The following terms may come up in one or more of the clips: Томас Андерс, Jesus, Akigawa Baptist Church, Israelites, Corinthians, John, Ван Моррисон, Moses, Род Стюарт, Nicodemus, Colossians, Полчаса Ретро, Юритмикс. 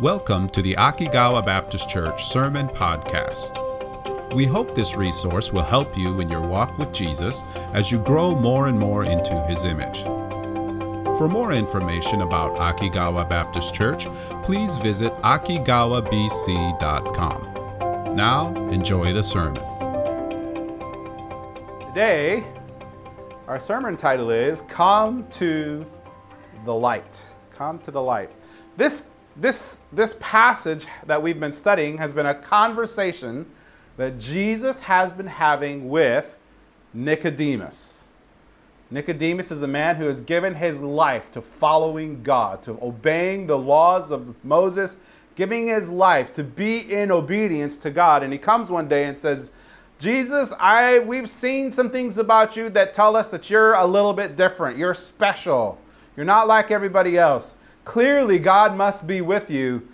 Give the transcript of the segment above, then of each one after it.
Welcome to the Akigawa Baptist Church Sermon Podcast. We hope this resource will help you in your walk with Jesus as you grow more and more into His image. For more information about Akigawa Baptist Church, please visit akigawabc.com. Now, enjoy the sermon. Today, our sermon title is Come to the Light. Come to the Light. This passage that we've been studying has been a conversation that Jesus has been having with Nicodemus. Nicodemus is a man who has given his life to following God, to obeying the laws of Moses, giving his life to be in obedience to God. And he comes one day and says, Jesus, we've seen some things about you that tell us that you're a little bit different. You're special. You're not like everybody else. Clearly, God must be with you.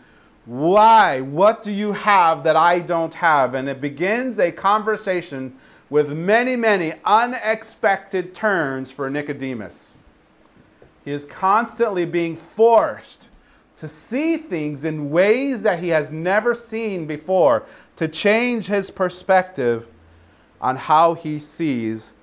Why? What do you have that I don't have? And it begins a conversation with many, many unexpected turns for Nicodemus. He is constantly being forced to see things in ways that he has never seen before, to change his perspective on how he sees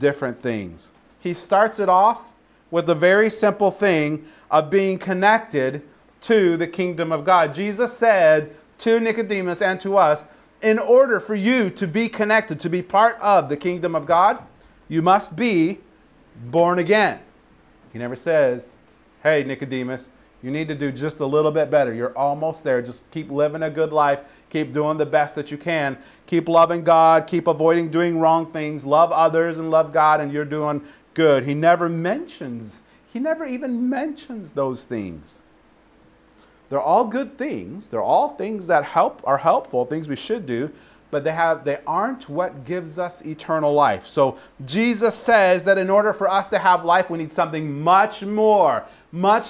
different things. He starts it off with the very simple thing of being connected to the kingdom of God. Jesus said to Nicodemus and to us, in order for you to be connected, to be part of the kingdom of God, you must be born again. He never says, hey, Nicodemus, you need to do just a little bit better. You're almost there. Just keep living a good life. Keep doing the best that you can. Keep loving God. Keep avoiding doing wrong things. Love others and love God, and you're doing good. He never even mentions those things. They're all good things. They're all things that are helpful, things we should do, but they aren't what gives us eternal life. So Jesus says that in order for us to have life, we need something much more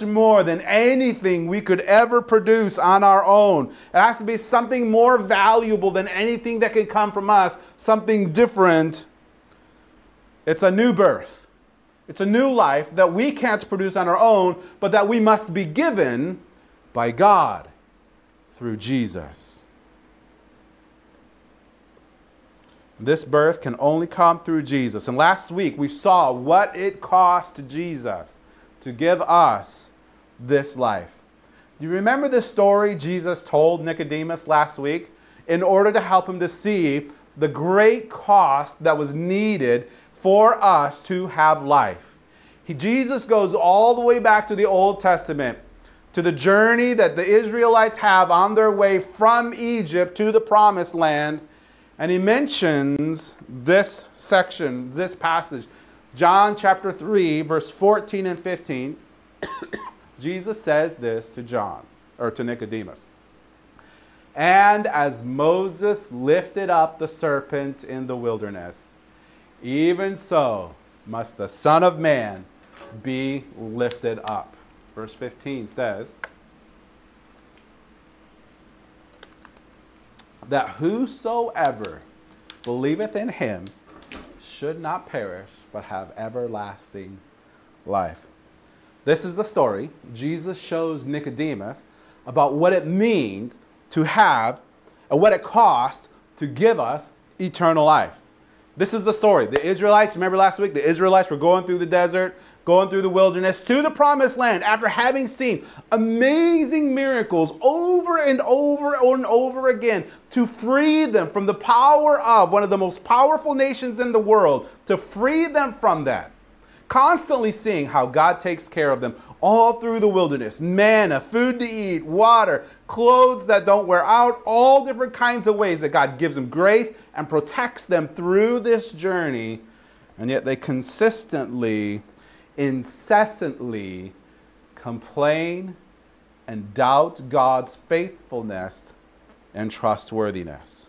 than anything we could ever produce on our own. It has to be something more valuable than anything that could come from us, something different. It's a new birth. It's a new life that we can't produce on our own, but that we must be given by God through Jesus. This birth can only come through Jesus. And last week we saw what it cost Jesus to give us this life. Do you remember the story Jesus told Nicodemus last week in order to help him to see the great cost that was needed for us to have life? Jesus goes all the way back to the Old Testament, to the journey that the Israelites have on their way from Egypt to the Promised Land, and he mentions this section, this passage. John chapter 3, verse 14 and 15. Jesus says this to John, or to Nicodemus. And as Moses lifted up the serpent in the wilderness, even so must the Son of Man be lifted up. Verse 15 says, that whosoever believeth in him should not perish, but have everlasting life. This is the story Jesus shows Nicodemus about what it means to have and what it costs to give us eternal life. This is the story. The Israelites, remember last week, the Israelites were going through the desert, going through the wilderness to the Promised Land after having seen amazing miracles over and over and over again to free them from the power of one of the most powerful nations in the world, to free them from that. Constantly seeing how God takes care of them all through the wilderness. Manna, food to eat, water, clothes that don't wear out, all different kinds of ways that God gives them grace and protects them through this journey. And yet they consistently, incessantly complain and doubt God's faithfulness and trustworthiness.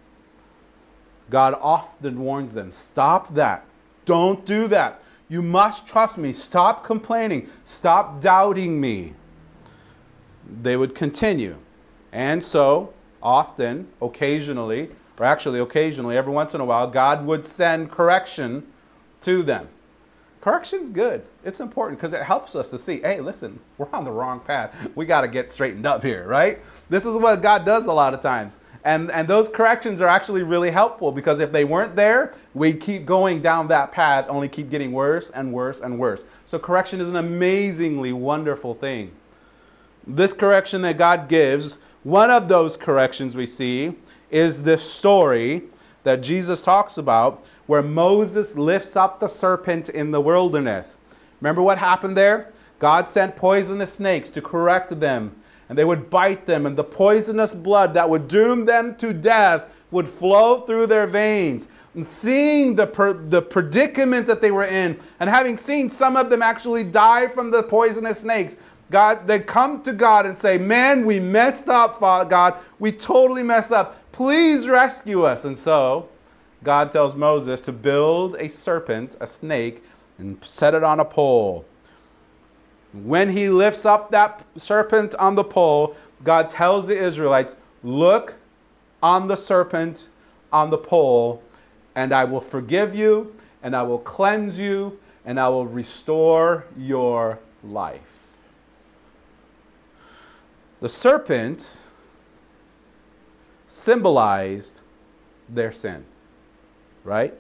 God often warns them, stop that. Don't do that. You must trust me. Stop complaining. Stop doubting me. They would continue. And so, occasionally, every once in a while, God would send correction to them. Correction's good. It's important because it helps us to see, hey, listen, we're on the wrong path. We got to get straightened up here, right? This is what God does a lot of times. And those corrections are actually really helpful because if they weren't there, we keep going down that path, only keep getting worse and worse and worse. So correction is an amazingly wonderful thing. This correction that God gives, one of those corrections we see is this story that Jesus talks about where Moses lifts up the serpent in the wilderness. Remember what happened there? God sent poisonous snakes to correct them, and they would bite them, and the poisonous blood that would doom them to death would flow through their veins. And seeing the predicament that they were in, and having seen some of them actually die from the poisonous snakes, God, they come to God and say, man, we messed up, God. We totally messed up. Please rescue us. And so God tells Moses to build a serpent, a snake, and set it on a pole. When he lifts up that serpent on the pole, God tells the Israelites, look on the serpent on the pole, and I will forgive you, and I will cleanse you, and I will restore your life. The serpent symbolized their sin, right?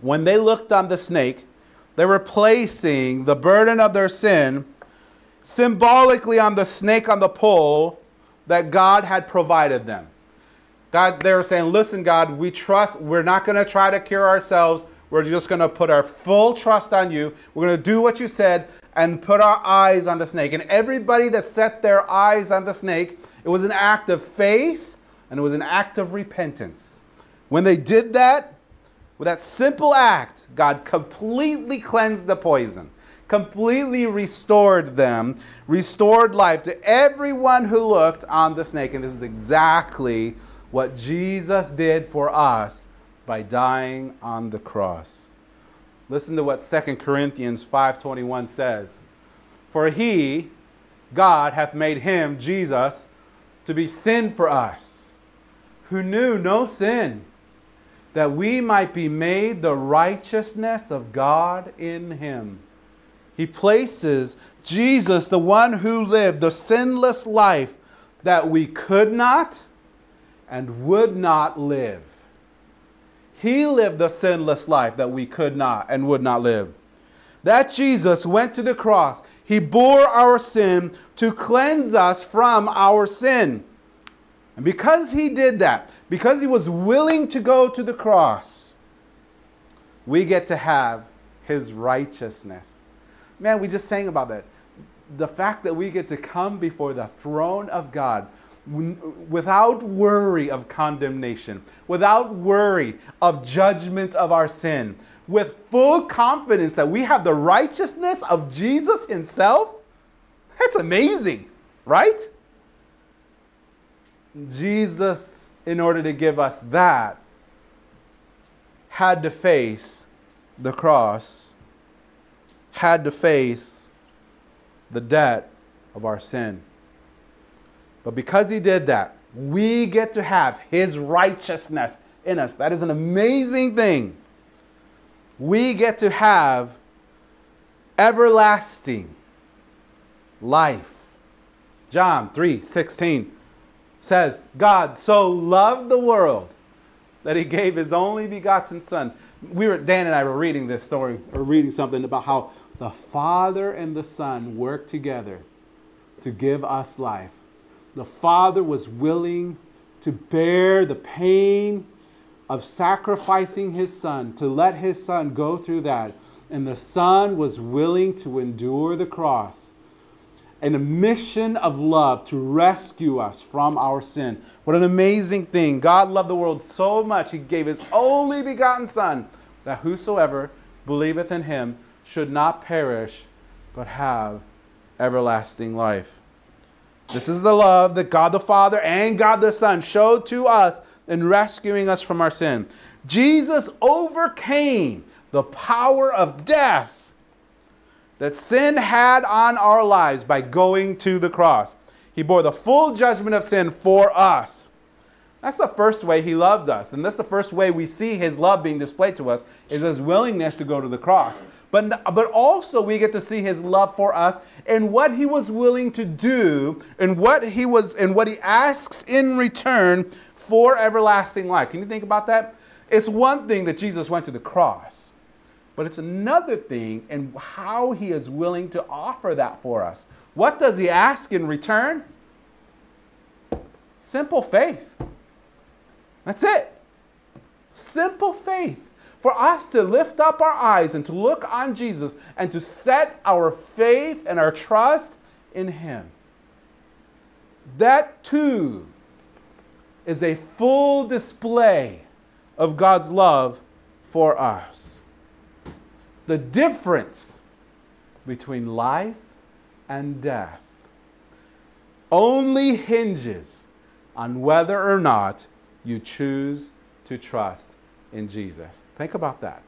When they looked on the snake, they were placing the burden of their sin symbolically on the snake on the pole that God had provided them. God, they were saying, listen, God, we trust. We're not going to try to cure ourselves. We're just going to put our full trust on you. We're going to do what you said and put our eyes on the snake. And everybody that set their eyes on the snake, it was an act of faith and it was an act of repentance. When they did that, with that simple act, God completely cleansed the poison, completely restored them, restored life to everyone who looked on the snake. And this is exactly what Jesus did for us by dying on the cross. Listen to what 2 Corinthians 5:21 says. For he, God, hath made him, Jesus, to be sin for us, who knew no sin, that we might be made the righteousness of God in him. He places Jesus, the one who lived the sinless life that we could not and would not live. He lived the sinless life that we could not and would not live. That Jesus went to the cross. He bore our sin to cleanse us from our sin. And because he did that, because he was willing to go to the cross, we get to have his righteousness. Man, we just sang about that. The fact that we get to come before the throne of God without worry of condemnation, without worry of judgment of our sin, with full confidence that we have the righteousness of Jesus himself, that's amazing, right? Jesus, in order to give us that, had to face the cross, had to face the debt of our sin. But because he did that, we get to have his righteousness in us. That is an amazing thing. We get to have everlasting life. John 3:16 says, God so loved the world that he gave his only begotten son. Dan and I were reading this story, or reading something about how the Father and the Son worked together to give us life. The Father was willing to bear the pain of sacrificing his Son, to let his Son go through that. And the Son was willing to endure the cross in a mission of love to rescue us from our sin. What an amazing thing. God loved the world so much, he gave his only begotten Son, that whosoever believeth in him should not perish, but have everlasting life. This is the love that God the Father and God the Son showed to us in rescuing us from our sin. Jesus overcame the power of death that sin had on our lives by going to the cross. He bore the full judgment of sin for us. That's the first way he loved us. And that's the first way we see his love being displayed to us, is his willingness to go to the cross. But also we get to see his love for us and what he was willing to do and what he asks in return for everlasting life. Can you think about that? It's one thing that Jesus went to the cross, but it's another thing in how he is willing to offer that for us. What does he ask in return? Simple faith. That's it. Simple faith. For us to lift up our eyes and to look on Jesus and to set our faith and our trust in him. That too is a full display of God's love for us. The difference between life and death only hinges on whether or not you choose to trust in Jesus. Think about that.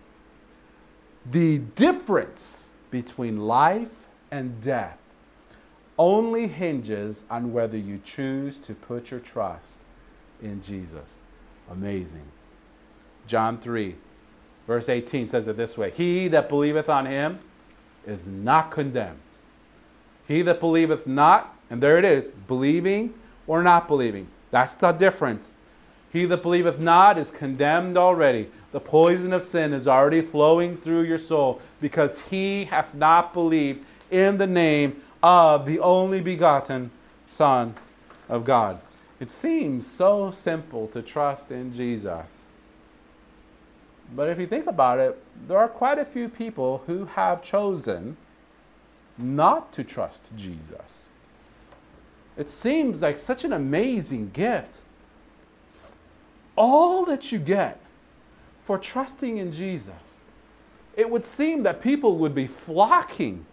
The difference between life and death only hinges on whether you choose to put your trust in Jesus. Amazing. John 3, verse 18 says it this way. He that believeth on him is not condemned. He that believeth not, and there it is, believing or not believing. That's the difference. He that believeth not is condemned already. The poison of sin is already flowing through your soul because he hath not believed in the name of the only begotten Son of God. It seems so simple to trust in Jesus. But if you think about it, there are quite a few people who have chosen not to trust Jesus. It seems like such an amazing gift. All that you get for trusting in Jesus, it would seem that people would be flocking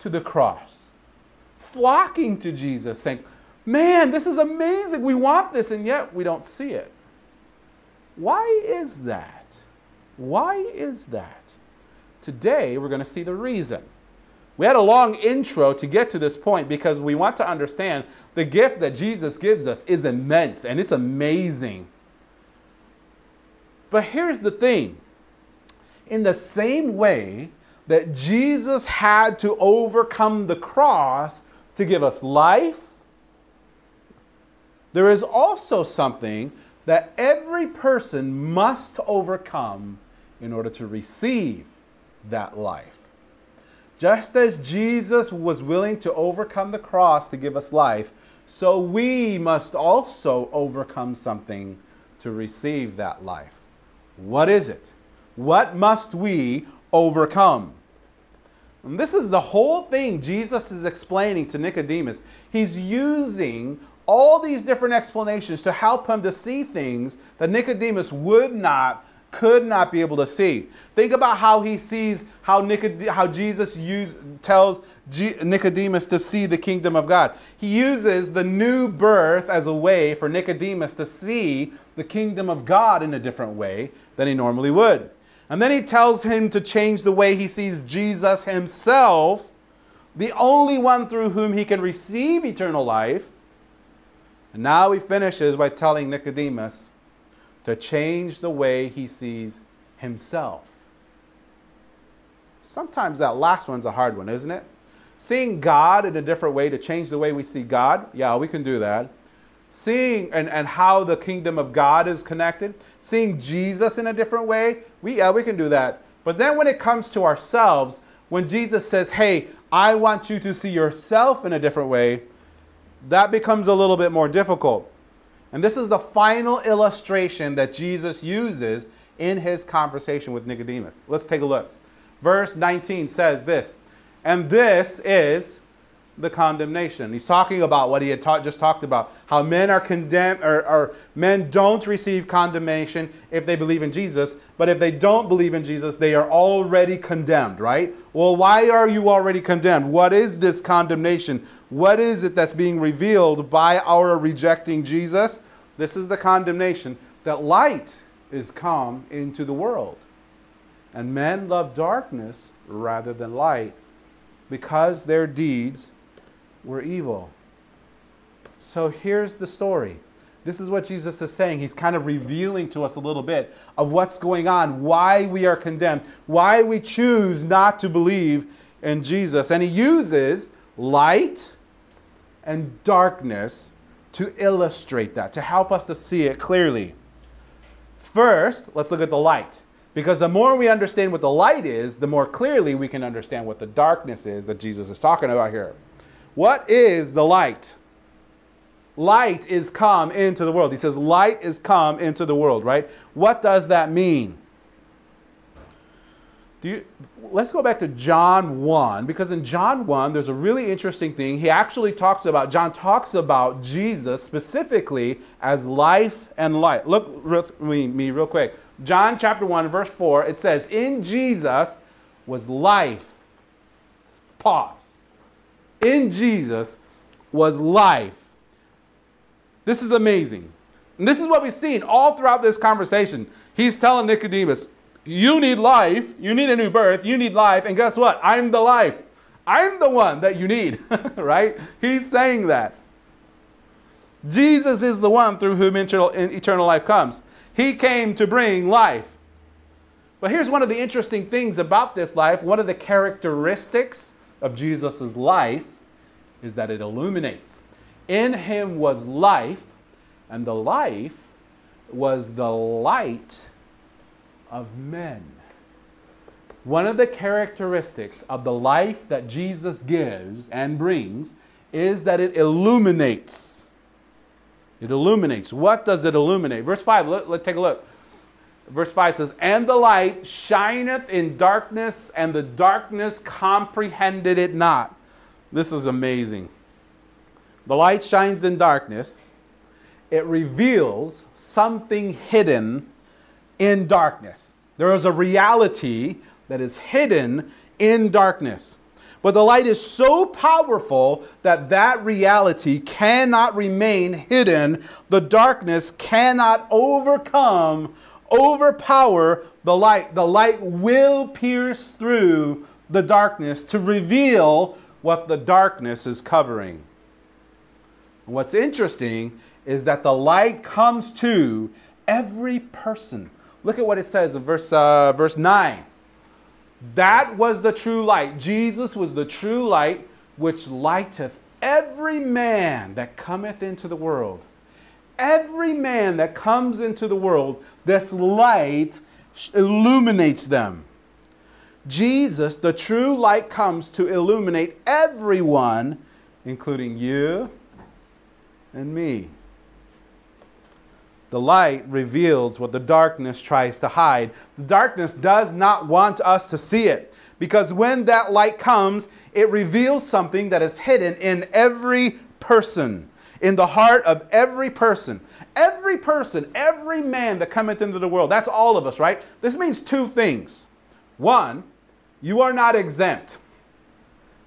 to the cross, flocking to Jesus, saying, man, this is amazing, we want this, and yet we don't see it. Why is that? Why is that? Today, we're going to see the reason. We had a long intro to get to this point because we want to understand the gift that Jesus gives us is immense and it's amazing. But here's the thing. In the same way that Jesus had to overcome the cross to give us life, there is also something that every person must overcome in order to receive that life. Just as Jesus was willing to overcome the cross to give us life, so we must also overcome something to receive that life. What is it? What must we overcome? And this is the whole thing Jesus is explaining to Nicodemus. He's using all these different explanations to help him to see things that Nicodemus could not be able to see. Think about how he sees how Jesus tells Nicodemus to see the kingdom of God. He uses the new birth as a way for Nicodemus to see the kingdom of God in a different way than he normally would. And then he tells him to change the way he sees Jesus himself, the only one through whom he can receive eternal life. And now he finishes by telling Nicodemus to change the way he sees himself. Sometimes that last one's a hard one, isn't it? Seeing God in a different way, to change the way we see God, yeah, we can do that. Seeing and how the kingdom of God is connected, seeing Jesus in a different way, we can do that. But then when it comes to ourselves, when Jesus says, hey, I want you to see yourself in a different way, that becomes a little bit more difficult. And this is the final illustration that Jesus uses in his conversation with Nicodemus. Let's take a look. Verse 19 says this, and this is the condemnation. He's talking about what he had just talked about, how men are condemned, or men don't receive condemnation if they believe in Jesus, but if they don't believe in Jesus, they are already condemned, right? Well, why are you already condemned? What is this condemnation? What is it that's being revealed by our rejecting Jesus? This is the condemnation, that light is come into the world, and men love darkness rather than light, because their deeds were evil. So here's the story. This is what Jesus is saying. He's kind of revealing to us a little bit of what's going on, why we are condemned, why we choose not to believe in Jesus. And he uses light and darkness to illustrate that, to help us to see it clearly. First, let's look at the light. Because the more we understand what the light is, the more clearly we can understand what the darkness is that Jesus is talking about here. What is the light? Light is come into the world. He says light is come into the world, right? What does that mean? Let's go back to John 1, because in John 1, there's a really interesting thing. John talks about Jesus specifically as life and light. Look with me real quick. John chapter 1, verse 4, it says, in Jesus was life. Pause. In Jesus was life. This is amazing. And this is what we've seen all throughout this conversation. He's telling Nicodemus, you need life. You need a new birth. You need life. And guess what? I'm the life. I'm the one that you need, right? He's saying that. Jesus is the one through whom eternal life comes. He came to bring life. But here's one of the interesting things about this life. One of the characteristics of Jesus' life is that it illuminates. In him was life, and the life was the light of men. One of the characteristics of the life that Jesus gives and brings is that it illuminates. It illuminates. What does it illuminate? Verse 5, let's take a look. Verse 5 says, and the light shineth in darkness, and the darkness comprehended it not. This is amazing. The light shines in darkness. It reveals something hidden in darkness. There is a reality that is hidden in darkness. But the light is so powerful that that reality cannot remain hidden. The darkness cannot overpower the light. The light will pierce through the darkness to reveal what the darkness is covering. What's interesting is that the light comes to every person. Look at what it says in verse 9. That was the true light. Jesus was the true light, which lighteth every man that cometh into the world. Every man that comes into the world, this light illuminates them. Jesus, the true light, comes to illuminate everyone, including you and me. The light reveals what the darkness tries to hide. The darkness does not want us to see it, because when that light comes, it reveals something that is hidden in every person, in the heart of every person. Every person, every man that cometh into the world, that's all of us, right? This means two things. One, you are not exempt.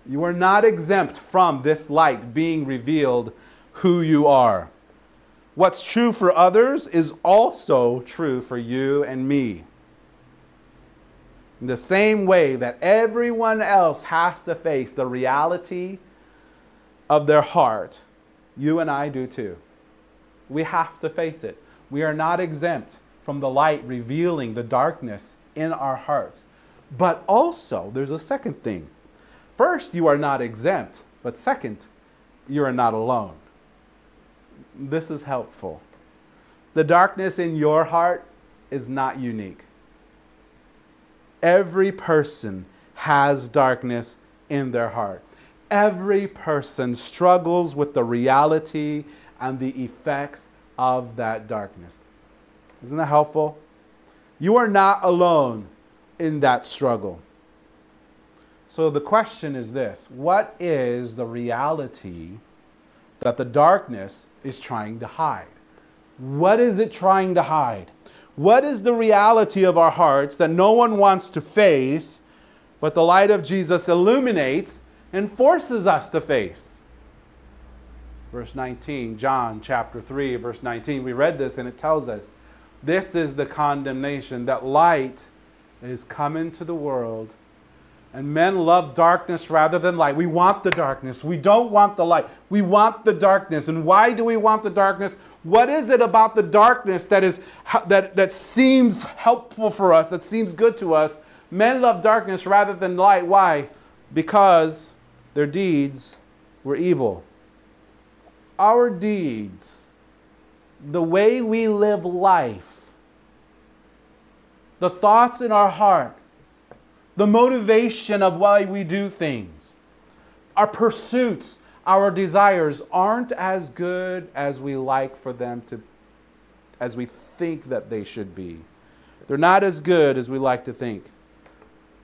You are not exempt from this light being revealed who you are. What's true for others is also true for you and me. In the same way that everyone else has to face the reality of their heart, you and I do too. We have to face it. We are not exempt from the light revealing the darkness in our hearts. But also, there's a second thing. First, you are not exempt, but second, you are not alone. This is helpful. The darkness in your heart is not unique. Every person has darkness in their heart. Every person struggles with the reality and the effects of that darkness. Isn't that helpful? You are not alone in that struggle. So the question is this: what is the reality that the darkness is trying to hide? What is it trying to hide? What is the reality of our hearts that no one wants to face, but the light of Jesus illuminates and forces us to face? Verse 19, John chapter 3, verse 19, we read this and it tells us, this is the condemnation, that light is come into the world, And men love darkness rather than light. We want the darkness. We don't want the light. We want the darkness. And why do we want the darkness? What is it about the darkness that seems helpful for us, that seems good to us? Men love darkness rather than light. Why? Because their deeds were evil. Our deeds, the way we live life, the thoughts in our heart, the motivation of why we do things, our pursuits, our desires aren't as good as we like for them to, as we think that they should be. They're not as good as we like to think.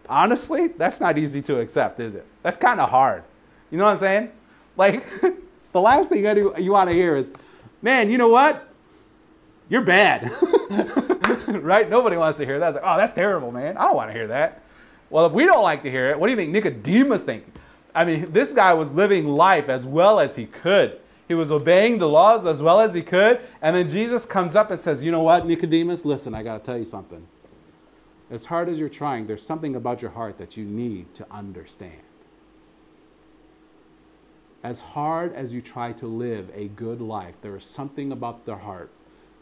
Honestly, that's not easy to accept, is it? That's kind of hard. You know what I'm saying? Like, the last thing you want to hear is, man, you know what? You're bad. Right? Nobody wants to hear that. It's like, oh, that's terrible, man. I don't want to hear that. Well, if we don't like to hear it, what do you think Nicodemus thinking? I mean, this guy was living life as well as he could. He was obeying the laws as well as he could. And then Jesus comes up and says, you know what, Nicodemus? Listen, I got to tell you something. As hard as you're trying, there's something about your heart that you need to understand. As hard as you try to live a good life, there is something about the heart,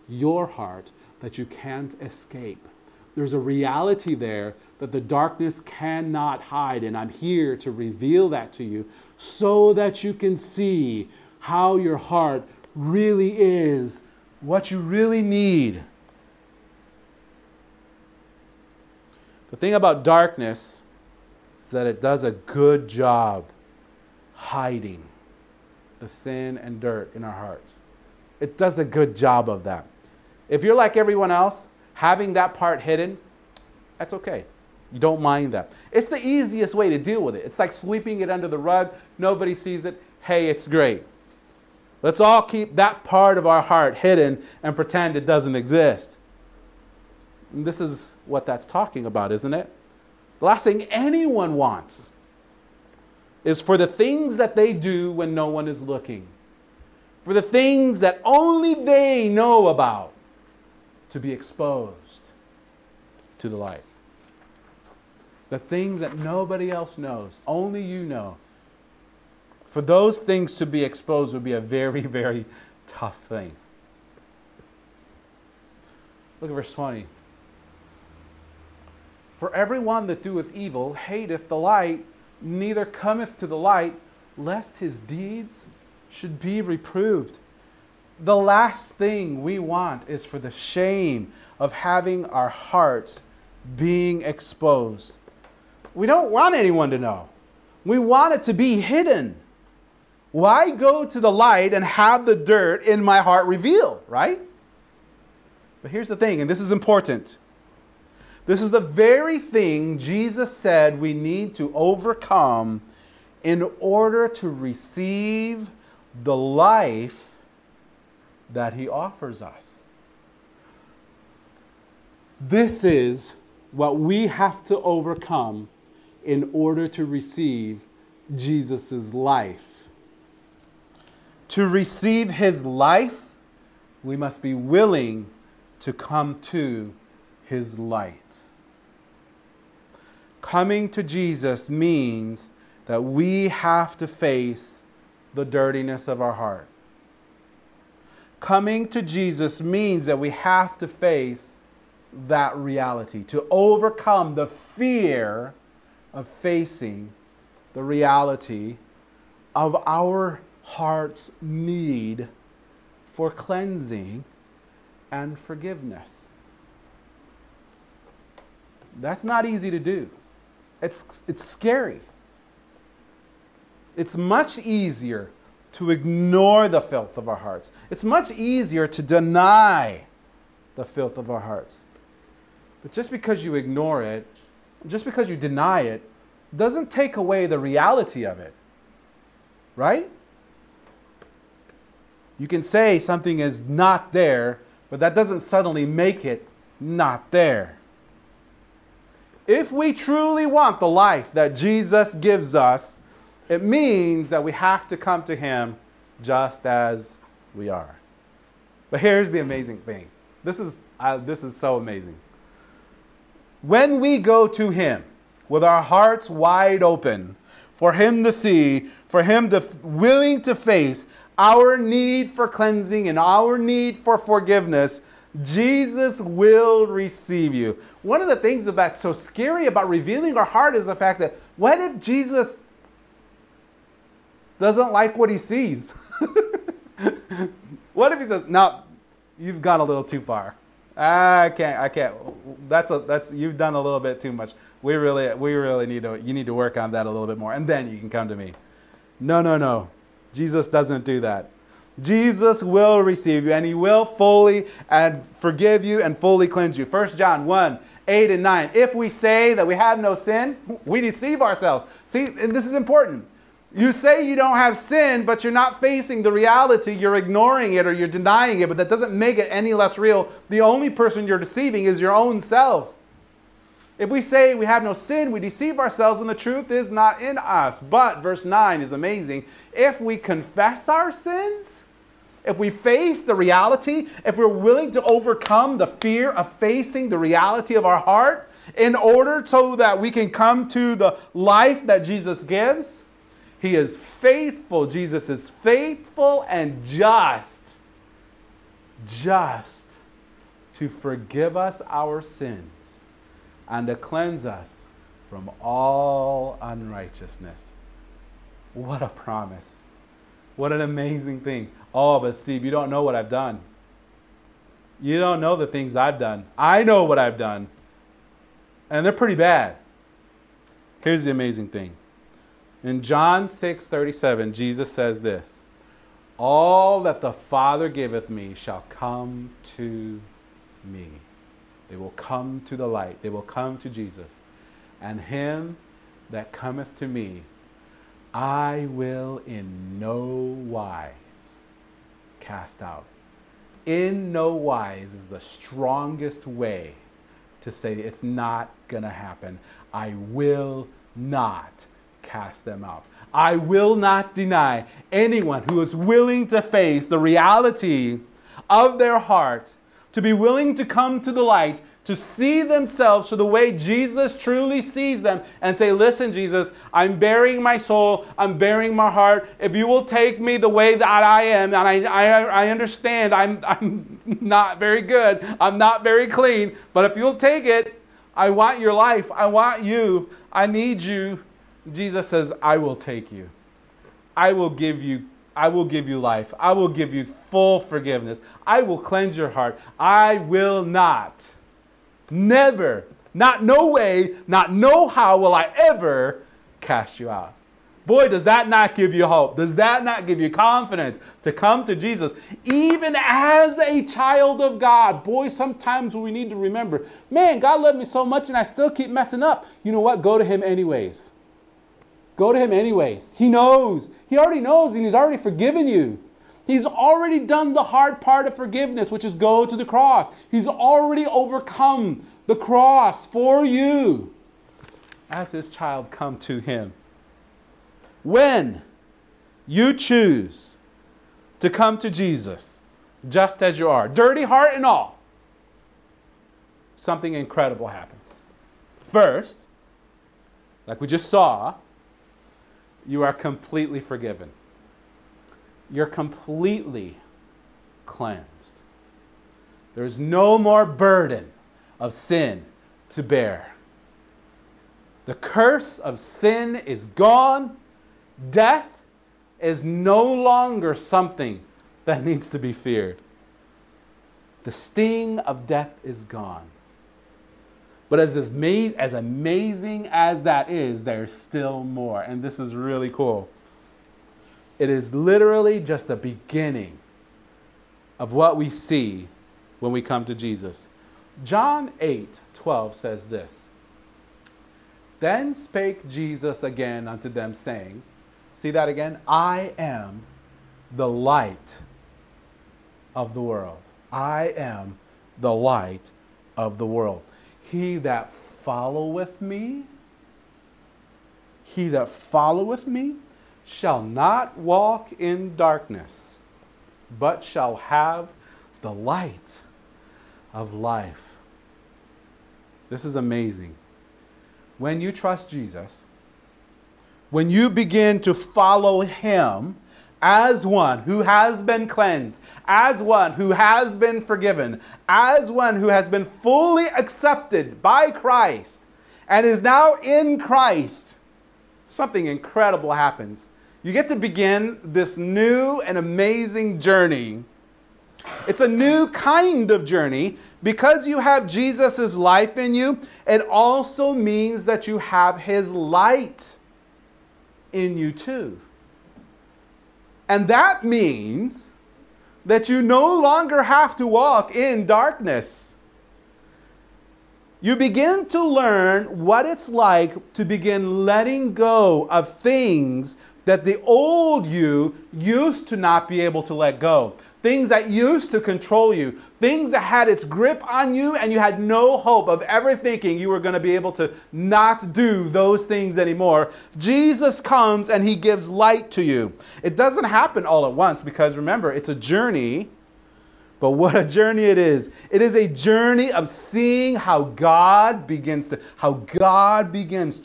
your heart, that you can't escape. There's a reality there that the darkness cannot hide, and I'm here to reveal that to you so that you can see how your heart really is, what you really need. The thing about darkness is that it does a good job hiding the sin and dirt in our hearts. It does a good job of that. If you're like everyone else, having that part hidden, that's okay. You don't mind that. It's the easiest way to deal with it. It's like sweeping it under the rug. Nobody sees it. Hey, it's great. Let's all keep that part of our heart hidden and pretend it doesn't exist. And this is what that's talking about, isn't it? The last thing anyone wants is for the things that they do when no one is looking, for the things that only they know about, to be exposed to the light. The things that nobody else knows, only you know. For those things to be exposed would be a very, very tough thing. Look at verse 20. For everyone that doeth evil hateth the light, neither cometh to the light, lest his deeds should be reproved. The last thing we want is for the shame of having our hearts being exposed. We don't want anyone to know. We want it to be hidden. Why go to the light and have the dirt in my heart revealed, right? But here's the thing, and this is important. This is the very thing Jesus said we need to overcome in order to receive the life that he offers us. This is what we have to overcome in order to receive Jesus' life. To receive his life, we must be willing to come to his light. Coming to Jesus means that we have to face the dirtiness of our heart. Coming to Jesus means that we have to face that reality, to overcome the fear of facing the reality of our heart's need for cleansing and forgiveness. That's not easy to do. It's scary. It's much easier to ignore the filth of our hearts. It's much easier to deny the filth of our hearts. But just because you ignore it, just because you deny it, doesn't take away the reality of it. Right? You can say something is not there, but that doesn't suddenly make it not there. If we truly want the life that Jesus gives us, it means that we have to come to him just as we are. But here's the amazing thing. This is so amazing. When we go to him, with our hearts wide open, for him to see, for him to willing to face our need for cleansing and our need for forgiveness, Jesus will receive you. One of the things that's so scary about revealing our heart is the fact that what if Jesus doesn't like what he sees? What if he says, no, you've gone a little too far. I can't. You've done a little bit too much. We really you need to work on that a little bit more, and then you can come to me. No. Jesus doesn't do that. Jesus will receive you, and he will fully and forgive you and fully cleanse you. 1 John 1, 8 and 9. If we say that we have no sin, we deceive ourselves. See, and this is important. You say you don't have sin, but you're not facing the reality. You're ignoring it or you're denying it, but that doesn't make it any less real. The only person you're deceiving is your own self. If we say we have no sin, we deceive ourselves and the truth is not in us. But, verse 9 is amazing, if we confess our sins, if we face the reality, if we're willing to overcome the fear of facing the reality of our heart in order so that we can come to the life that Jesus gives, he is faithful. Jesus is faithful and just to forgive us our sins and to cleanse us from all unrighteousness. What a promise. What an amazing thing. Oh, but Steve, you don't know what I've done. You don't know the things I've done. I know what I've done. And they're pretty bad. Here's the amazing thing. In John 6:37, Jesus says this, all that the Father giveth me shall come to me. They will come to the light. They will come to Jesus. And him that cometh to me, I will in no wise cast out. In no wise is the strongest way to say it's not going to happen. I will not cast them out. I will not deny anyone who is willing to face the reality of their heart, to be willing to come to the light, to see themselves for the way Jesus truly sees them and say, listen, Jesus, I'm burying my soul. I'm burying my heart. If you will take me the way that I am, and I understand I'm not very good. I'm not very clean. But if you'll take it, I want your life. I want you. I need you. Jesus says, I will take you. I will give you life. I will give you full forgiveness. I will cleanse your heart. I will not. Never. Not no way. Not no how will I ever cast you out. Boy, does that not give you hope? Does that not give you confidence to come to Jesus? Even as a child of God, boy, sometimes we need to remember, man, God loved me so much and I still keep messing up. You know what? Go to him anyways. Go to him anyways. He knows. He already knows, and he's already forgiven you. He's already done the hard part of forgiveness, which is go to the cross. He's already overcome the cross for you. As his child, come to him. When you choose to come to Jesus, just as you are, dirty heart and all, something incredible happens. First, like we just saw, you are completely forgiven. You're completely cleansed. There's no more burden of sin to bear. The curse of sin is gone. Death is no longer something that needs to be feared. The sting of death is gone. But as amazing as that is, there's still more. And this is really cool. It is literally just the beginning of what we see when we come to Jesus. John 8:12 says this. Then spake Jesus again unto them, saying, see that again? I am the light of the world. I am the light of the world. He that followeth me shall not walk in darkness, but shall have the light of life. This is amazing. when you trust Jesus, when you begin to follow Him as one who has been cleansed, as one who has been forgiven, as one who has been fully accepted by Christ and is now in Christ, something incredible happens. You get to begin this new and amazing journey. It's a new kind of journey. Because you have Jesus' life in you, it also means that you have His light in you too. And that means that you no longer have to walk in darkness. You begin to learn what it's like to begin letting go of things that the old you used to not be able to let go. Things that used to control you. Things that had its grip on you and you had no hope of ever thinking you were going to be able to not do those things anymore. Jesus comes and He gives light to you. It doesn't happen all at once because remember, it's a journey. But what a journey it is. It is a journey of seeing how God begins to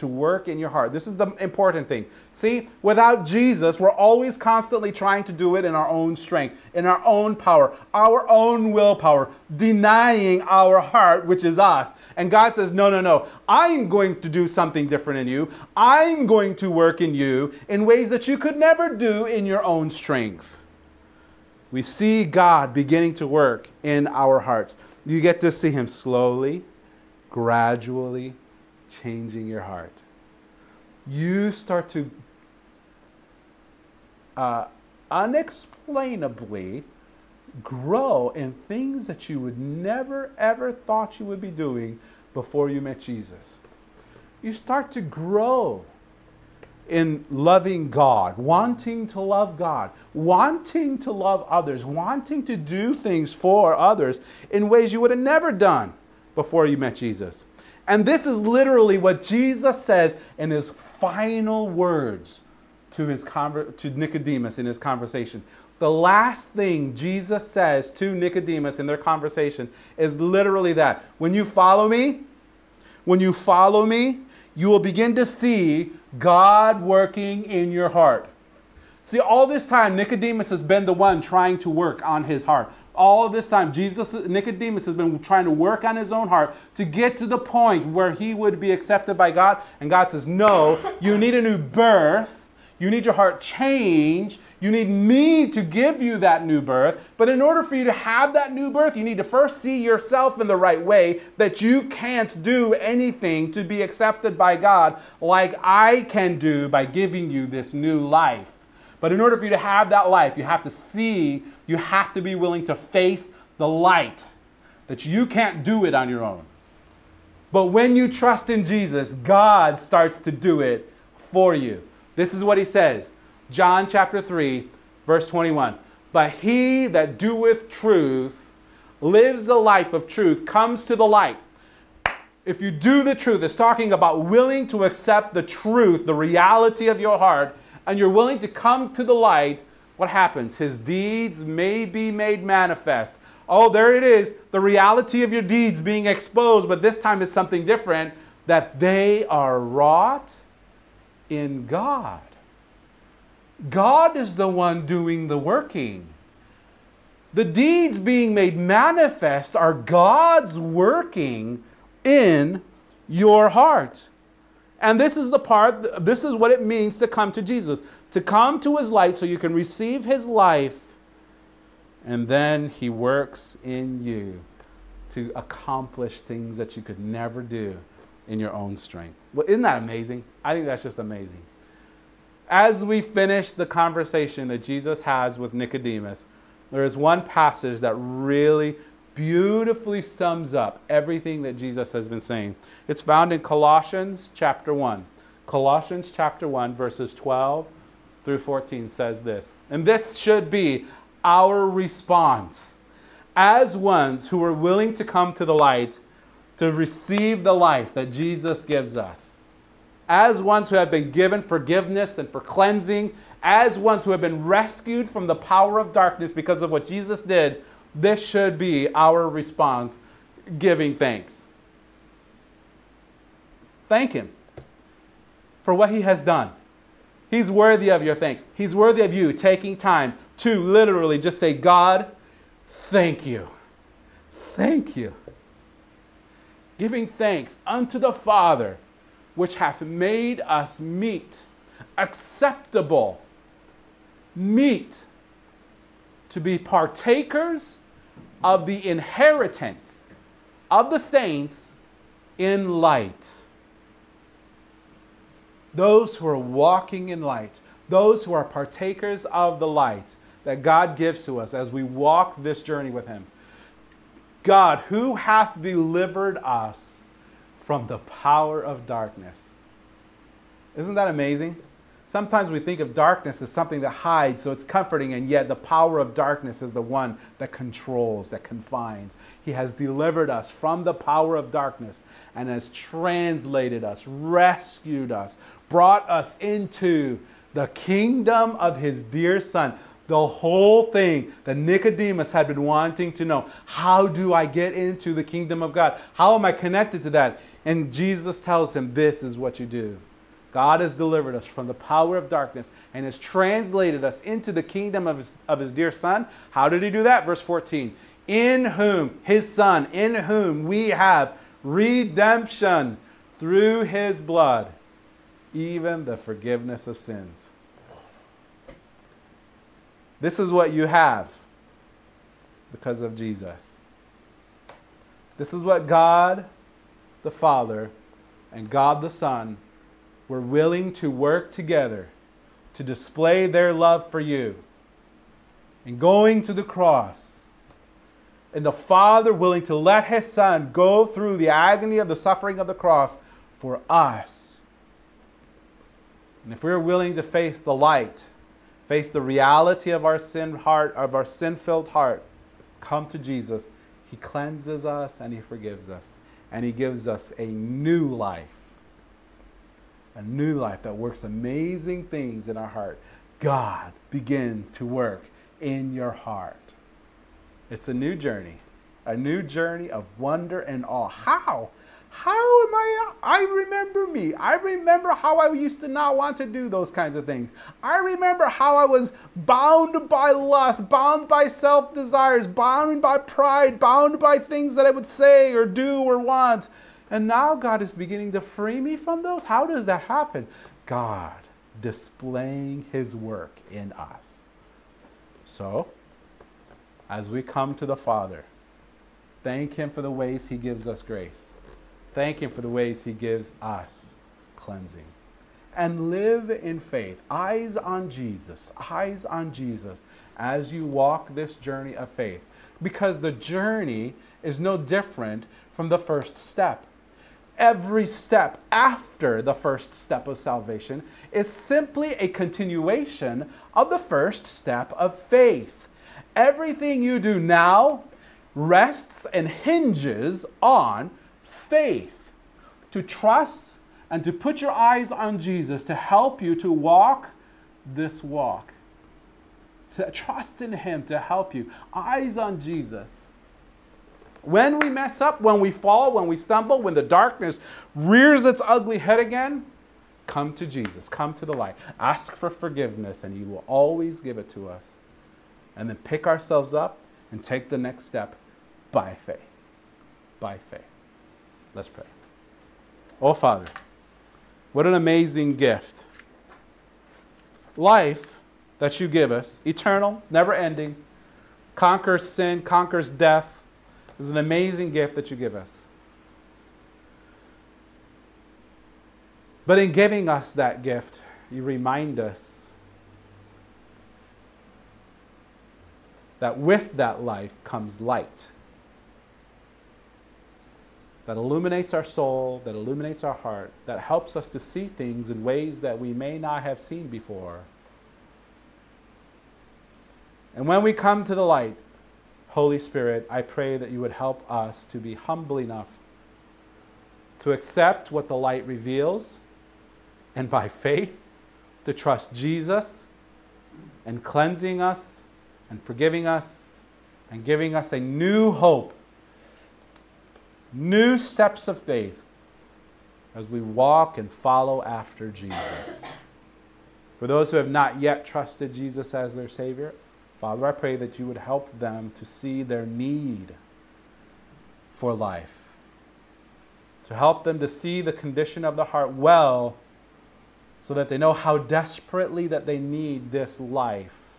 work in your heart. This is the important thing. See, without Jesus, we're always constantly trying to do it in our own strength, in our own power, our own willpower, denying our heart, which is us. And God says, no, I'm going to do something different in you. I'm going to work in you in ways that you could never do in your own strength. We see God beginning to work in our hearts. You get to see Him slowly, gradually changing your heart. You start to unexplainably grow in things that you would never, ever thought you would be doing before you met Jesus. You start to grow in loving God, wanting to love God, wanting to love others, wanting to do things for others in ways you would have never done before you met Jesus. And this is literally what Jesus says in His final words to Nicodemus in his conversation. The last thing Jesus says to Nicodemus in their conversation is literally that. When you follow me, you will begin to see God working in your heart. See, all this time, Nicodemus has been the one trying to work on his heart. All this time, Nicodemus has been trying to work on his own heart to get to the point where he would be accepted by God. And God says, no, you need a new birth. You need your heart changed. You need me to give you that new birth. But in order for you to have that new birth, you need to first see yourself in the right way, that you can't do anything to be accepted by God like I can do by giving you this new life. But in order for you to have that life, you have to see, you have to be willing to face the light that you can't do it on your own. But when you trust in Jesus, God starts to do it for you. This is what He says, John chapter 3, verse 21. But he that doeth truth, lives a life of truth, comes to the light. If you do the truth, it's talking about willing to accept the truth, the reality of your heart, and you're willing to come to the light, what happens? His deeds may be made manifest. Oh, there it is, the reality of your deeds being exposed, but this time it's something different, that they are wrought in God. God is the one doing the working. The deeds being made manifest are God's working in your heart. And this is the part, this is what it means to come to Jesus, to come to His light so you can receive His life. And then He works in you to accomplish things that you could never do in your own strength. Well, isn't that amazing? I think that's just amazing. As we finish the conversation that Jesus has with Nicodemus, there is one passage that really beautifully sums up everything that Jesus has been saying. It's found in Colossians chapter 1. Colossians chapter 1, verses 12 through 14 says this, and this should be our response as ones who are willing to come to the light, to receive the life that Jesus gives us. As ones who have been given forgiveness and for cleansing, as ones who have been rescued from the power of darkness because of what Jesus did, this should be our response, giving thanks. Thank Him. for what he has done. He's worthy of your thanks. He's worthy of you taking time to literally just say, God, thank you. Thank you. Giving thanks unto the Father, which hath made us meet, acceptable, meet, to be partakers of the inheritance of the saints in light. Those who are walking in light, those who are partakers of the light that God gives to us as we walk this journey with Him. God, who hath delivered us from the power of darkness. Isn't that amazing? Sometimes we think of darkness as something that hides, so it's comforting, and yet the power of darkness is the one that controls, that confines. He has delivered us from the power of darkness and has translated us, rescued us, brought us into the kingdom of His dear Son. The whole thing that Nicodemus had been wanting to know. How do I get into the kingdom of God? How am I connected to that? And Jesus tells him, this is what you do. God has delivered us from the power of darkness and has translated us into the kingdom of his dear Son. How did He do that? Verse 14. In whom, His Son, in whom we have redemption through His blood, even the forgiveness of sins. This is what you have because of Jesus. This is what God the Father and God the Son were willing to work together to display their love for you. And going to the cross, and the Father willing to let His Son go through the agony of the suffering of the cross for us. And if we're willing to face the light, face the reality of our sin heart, of our sin-filled heart, come to Jesus. He cleanses us and He forgives us. And He gives us a new life. A new life that works amazing things in our heart. God begins to work in your heart. It's a new journey. A new journey of wonder and awe. How? How am I remember me. I remember how I used to not want to do those kinds of things. I remember how I was bound by lust, bound by self-desires, bound by pride, bound by things that I would say or do or want. And now God is beginning to free me from those. How does that happen? God displaying His work in us. So, as we come to the Father, thank Him for the ways He gives us grace. Thank Him for the ways He gives us cleansing. And live in faith. Eyes on Jesus. Eyes on Jesus as you walk this journey of faith. Because the journey is no different from the first step. Every step after the first step of salvation is simply a continuation of the first step of faith. Everything you do now rests and hinges on faith, to trust and to put your eyes on Jesus to help you to walk this walk, to trust in Him to help you. Eyes on Jesus. When we mess up, when we fall, when we stumble, when the darkness rears its ugly head again, come to Jesus, come to the light. Ask for forgiveness and He will always give it to us. And then pick ourselves up and take the next step by faith. By faith. Let's pray. Oh, Father, what an amazing gift. Life that You give us, eternal, never-ending, conquers sin, conquers death, is an amazing gift that You give us. But in giving us that gift, You remind us that with that life comes light. That illuminates our soul, that illuminates our heart, that helps us to see things in ways that we may not have seen before. And when we come to the light, Holy Spirit, I pray that You would help us to be humble enough to accept what the light reveals, and by faith to trust Jesus and cleansing us and forgiving us and giving us a new hope. New steps of faith as we walk and follow after Jesus. For those who have not yet trusted Jesus as their Savior, Father, I pray that you would help them to see their need for life, to help them to see the condition of the heart well, so that they know how desperately that they need this life.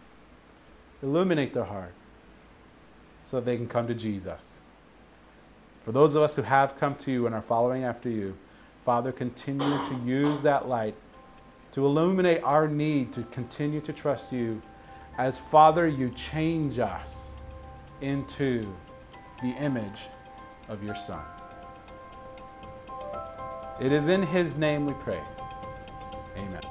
Illuminate their heart so that they can come to Jesus. For those of us who have come to you and are following after you, Father, continue to use that light to illuminate our need to continue to trust you as, Father, you change us into the image of your Son. It is in his name we pray. Amen.